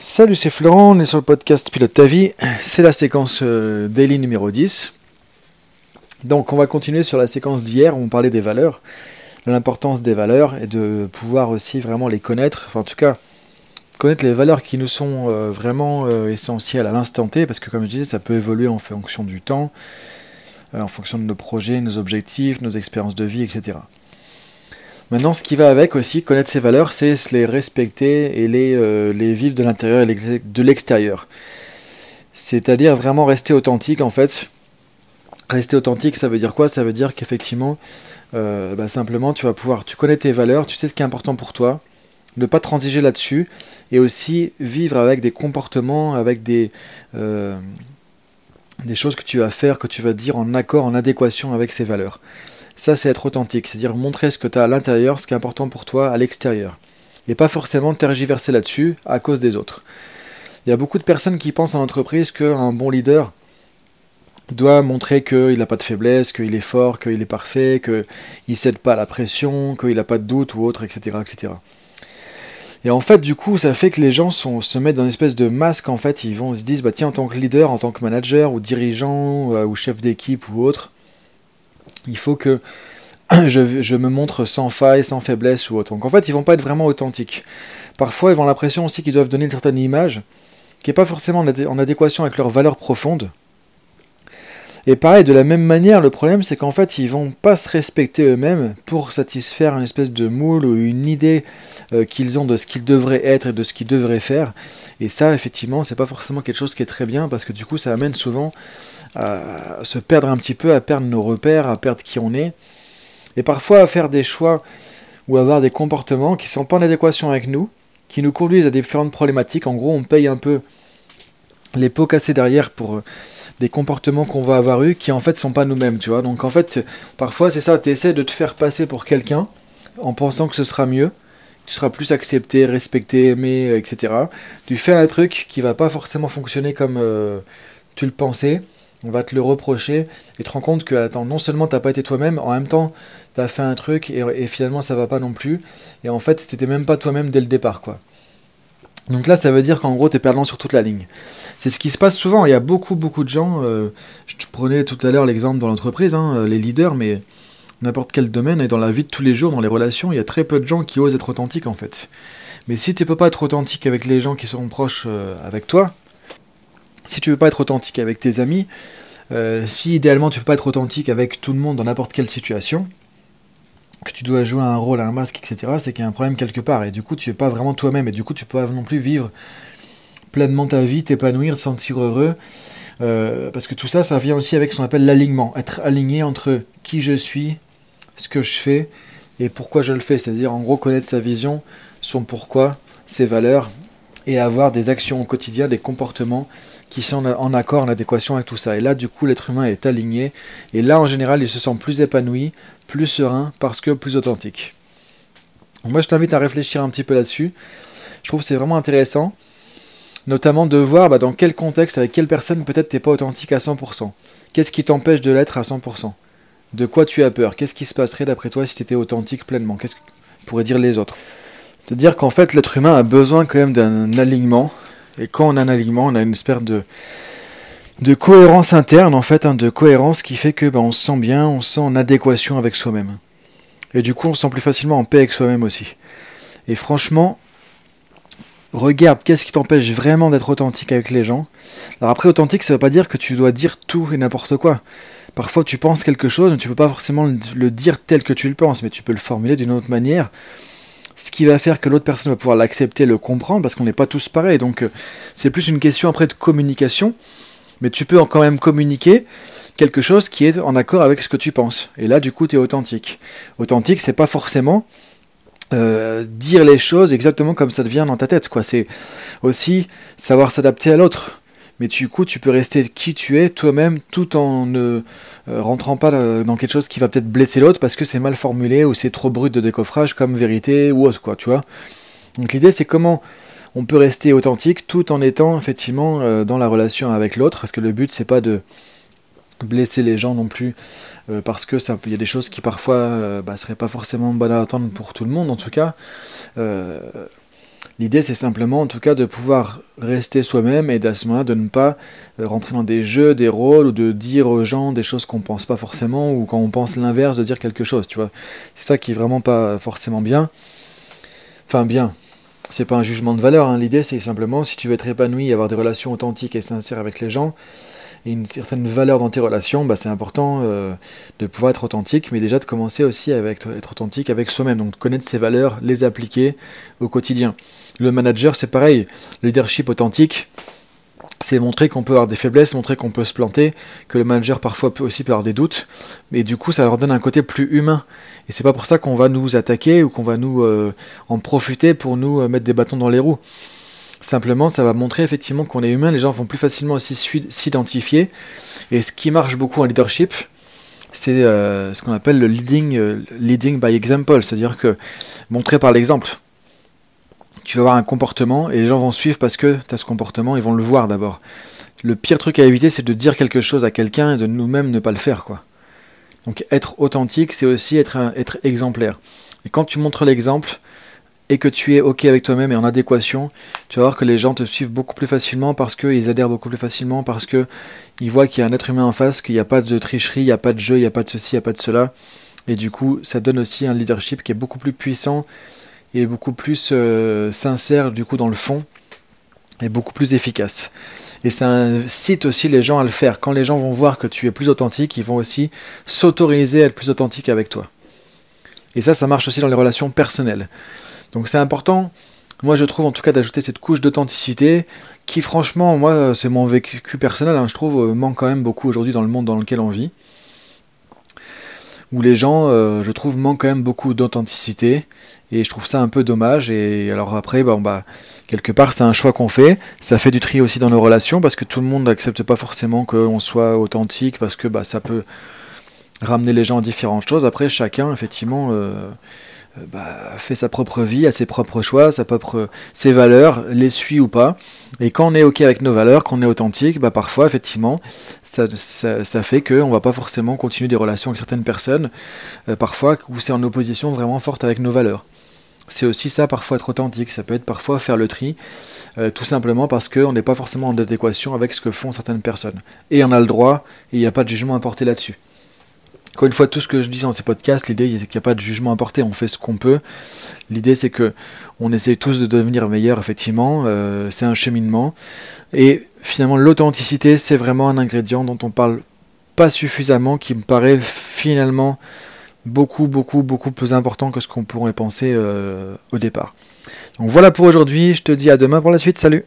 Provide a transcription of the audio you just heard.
Salut, c'est Florent, on est sur le podcast Pilote ta vie, c'est la séquence daily numéro 10. Donc on va continuer sur la séquence d'hier où on parlait des valeurs, de l'importance des valeurs et de pouvoir aussi vraiment les connaître, enfin en tout cas connaître les valeurs qui nous sont vraiment essentielles à l'instant T, parce que comme je disais ça peut évoluer en fonction du temps, en fonction de nos projets, nos objectifs, nos expériences de vie, etc. Maintenant, ce qui va avec aussi, connaître ses valeurs, c'est se les respecter et les vivre de l'intérieur et de l'extérieur. C'est-à-dire vraiment rester authentique, en fait. Rester authentique, ça veut dire quoi? Ça veut dire qu'effectivement, simplement, tu connais tes valeurs, tu sais ce qui est important pour toi, ne pas transiger là-dessus, et aussi vivre avec des comportements, avec des choses que tu vas faire, que tu vas dire en accord, en adéquation avec ces valeurs. Ça, c'est être authentique, c'est-à-dire montrer ce que tu as à l'intérieur, ce qui est important pour toi à l'extérieur. Et pas forcément tergiverser là-dessus à cause des autres. Il y a beaucoup de personnes qui pensent en entreprise qu'un bon leader doit montrer qu'il n'a pas de faiblesse, qu'il est fort, qu'il est parfait, qu'il ne cède pas à la pression, qu'il n'a pas de doute ou autre, etc., etc. Et en fait, du coup, ça fait que les gens se mettent dans une espèce de masque, en fait, ils se disent, en tant que leader, en tant que manager ou dirigeant ou chef d'équipe ou autre, il faut que je me montre sans faille, sans faiblesse ou autre. Donc en fait, ils vont pas être vraiment authentiques. Parfois, ils ont l'impression aussi qu'ils doivent donner une certaine image qui n'est pas forcément en adéquation avec leurs valeurs profondes. Et pareil, de la même manière, le problème, c'est qu'en fait, ils vont pas se respecter eux-mêmes pour satisfaire une espèce de moule ou une idée qu'ils ont de ce qu'ils devraient être et de ce qu'ils devraient faire. Et ça, effectivement, c'est pas forcément quelque chose qui est très bien, parce que du coup, ça amène souvent à se perdre un petit peu, à perdre nos repères, à perdre qui on est, et parfois à faire des choix ou avoir des comportements qui ne sont pas en adéquation avec nous, qui nous conduisent à différentes problématiques. En gros, on paye un peu les pots cassés derrière pour des comportements qu'on va avoir eus qui en fait ne sont pas nous-mêmes, tu vois. Donc en fait, parfois c'est ça, tu essaies de te faire passer pour quelqu'un en pensant que ce sera mieux, tu seras plus accepté, respecté, aimé, etc. Tu fais un truc qui ne va pas forcément fonctionner comme tu le pensais, on va te le reprocher et te rends compte que non seulement t'as pas été toi-même, en même temps t'as fait un truc et finalement ça va pas non plus, et en fait t'étais même pas toi-même dès le départ, quoi. Donc là ça veut dire qu'en gros t'es perdant sur toute la ligne. C'est ce qui se passe souvent, il y a beaucoup de gens, je te prenais tout à l'heure l'exemple dans l'entreprise, les leaders, mais n'importe quel domaine, et dans la vie de tous les jours, dans les relations, il y a très peu de gens qui osent être authentiques en fait. Mais si tu peux pas être authentique avec les gens qui sont proches avec toi, si tu veux pas être authentique avec tes amis, si idéalement tu peux pas être authentique avec tout le monde dans n'importe quelle situation, que tu dois jouer un rôle, un masque, etc., c'est qu'il y a un problème quelque part, et du coup tu es pas vraiment toi-même, et du coup tu peux pas non plus vivre pleinement ta vie, t'épanouir, te sentir heureux, parce que tout ça, ça vient aussi avec ce qu'on appelle l'alignement, être aligné entre qui je suis, ce que je fais, et pourquoi je le fais, c'est-à-dire en gros connaître sa vision, son pourquoi, ses valeurs, et avoir des actions au quotidien, des comportements qui sont en accord, en adéquation avec tout ça. Et là, du coup, l'être humain est aligné. Et là, en général, il se sent plus épanoui, plus serein, parce que plus authentique. Donc moi, je t'invite à réfléchir un petit peu là-dessus. Je trouve que c'est vraiment intéressant, notamment de voir dans quel contexte, avec quelle personne, peut-être, tu n'es pas authentique à 100%. Qu'est-ce qui t'empêche de l'être à 100%? De quoi tu as peur? Qu'est-ce qui se passerait, d'après toi, si tu étais authentique pleinement? Qu'est-ce que pourraient dire les autres? C'est-à-dire qu'en fait, l'être humain a besoin quand même d'un alignement. Et quand on a un alignement, on a une espèce de cohérence interne, en fait, de cohérence qui fait que on se sent bien, on se sent en adéquation avec soi-même. Et du coup, on se sent plus facilement en paix avec soi-même aussi. Et franchement, regarde, qu'est-ce qui t'empêche vraiment d'être authentique avec les gens? Alors après, authentique, ça ne veut pas dire que tu dois dire tout et n'importe quoi. Parfois, tu penses quelque chose, mais tu ne peux pas forcément le dire tel que tu le penses, mais tu peux le formuler d'une autre manière. Ce qui va faire que l'autre personne va pouvoir l'accepter, le comprendre, parce qu'on n'est pas tous pareils. Donc c'est plus une question après de communication, mais tu peux quand même communiquer quelque chose qui est en accord avec ce que tu penses. Et là, du coup, tu es authentique. Authentique, c'est pas forcément dire les choses exactement comme ça devient dans ta tête, quoi. C'est aussi savoir s'adapter à l'autre. Mais du coup, tu peux rester qui tu es toi-même tout en ne rentrant pas dans quelque chose qui va peut-être blesser l'autre parce que c'est mal formulé ou c'est trop brut de décoffrage comme vérité ou autre, quoi, tu vois. Donc l'idée, c'est comment on peut rester authentique tout en étant effectivement dans la relation avec l'autre, parce que le but, c'est pas de blesser les gens non plus, parce que ça, y a des choses qui parfois seraient pas forcément bonnes à attendre pour tout le monde, en tout cas. L'idée, c'est simplement, en tout cas, de pouvoir rester soi-même et à ce moment-là, de ne pas rentrer dans des jeux, des rôles, ou de dire aux gens des choses qu'on pense pas forcément, ou quand on pense l'inverse, de dire quelque chose, tu vois. C'est ça qui est vraiment pas forcément bien. Enfin, bien. C'est pas un jugement de valeur, hein. L'idée, c'est simplement, si tu veux être épanoui, avoir des relations authentiques et sincères avec les gens, et une certaine valeur dans tes relations, bah c'est important de pouvoir être authentique, mais déjà de commencer aussi à être authentique avec soi-même, donc connaître ses valeurs, les appliquer au quotidien. Le manager, c'est pareil, le leadership authentique, c'est montrer qu'on peut avoir des faiblesses, montrer qu'on peut se planter, que le manager parfois peut aussi avoir des doutes, mais du coup ça leur donne un côté plus humain, et c'est pas pour ça qu'on va nous attaquer, ou qu'on va nous en profiter pour nous mettre des bâtons dans les roues. Simplement, ça va montrer effectivement qu'on est humain, les gens vont plus facilement aussi s'identifier. Et ce qui marche beaucoup en leadership, c'est ce qu'on appelle le leading by example, c'est-à-dire que montrer par l'exemple. Tu vas avoir un comportement et les gens vont suivre parce que tu as ce comportement, ils vont le voir d'abord. Le pire truc à éviter, c'est de dire quelque chose à quelqu'un et de nous-mêmes ne pas le faire, quoi. Donc être authentique, c'est aussi être exemplaire. Et quand tu montres l'exemple, et que tu es ok avec toi-même et en adéquation, tu vas voir que les gens te suivent beaucoup plus facilement parce qu'ils adhèrent beaucoup plus facilement, parce qu'ils voient qu'il y a un être humain en face, qu'il n'y a pas de tricherie, il n'y a pas de jeu, il n'y a pas de ceci, il n'y a pas de cela. Et du coup, ça donne aussi un leadership qui est beaucoup plus puissant et beaucoup plus sincère du coup dans le fond et beaucoup plus efficace. Et ça incite aussi les gens à le faire. Quand les gens vont voir que tu es plus authentique, ils vont aussi s'autoriser à être plus authentique avec toi. Et ça marche aussi dans les relations personnelles. Donc c'est important, moi je trouve en tout cas d'ajouter cette couche d'authenticité qui franchement, moi c'est mon vécu personnel, hein, je trouve, manque quand même beaucoup aujourd'hui dans le monde dans lequel on vit. Où les gens, je trouve, manquent quand même beaucoup d'authenticité et je trouve ça un peu dommage. Et alors après, quelque part c'est un choix qu'on fait, ça fait du tri aussi dans nos relations parce que tout le monde n'accepte pas forcément qu'on soit authentique parce que ça peut ramener les gens à différentes choses. Après chacun effectivement... fait sa propre vie, a ses propres choix, ses valeurs, les suit ou pas. Et quand on est ok avec nos valeurs, quand on est authentique, parfois effectivement ça fait qu'on va pas forcément continuer des relations avec certaines personnes, parfois où c'est en opposition vraiment forte avec nos valeurs. C'est aussi ça parfois être authentique, ça peut être parfois faire le tri, tout simplement parce qu'on n'est pas forcément en adéquation avec ce que font certaines personnes. Et on a le droit, et il n'y a pas de jugement à porter là-dessus. Encore une fois, tout ce que je dis dans ces podcasts, l'idée c'est qu'il n'y a pas de jugement à porter, on fait ce qu'on peut. L'idée c'est qu'on essaye tous de devenir meilleurs, effectivement, c'est un cheminement. Et finalement, l'authenticité, c'est vraiment un ingrédient dont on parle pas suffisamment, qui me paraît finalement beaucoup plus important que ce qu'on pourrait penser au départ. Donc voilà pour aujourd'hui, je te dis à demain pour la suite, salut!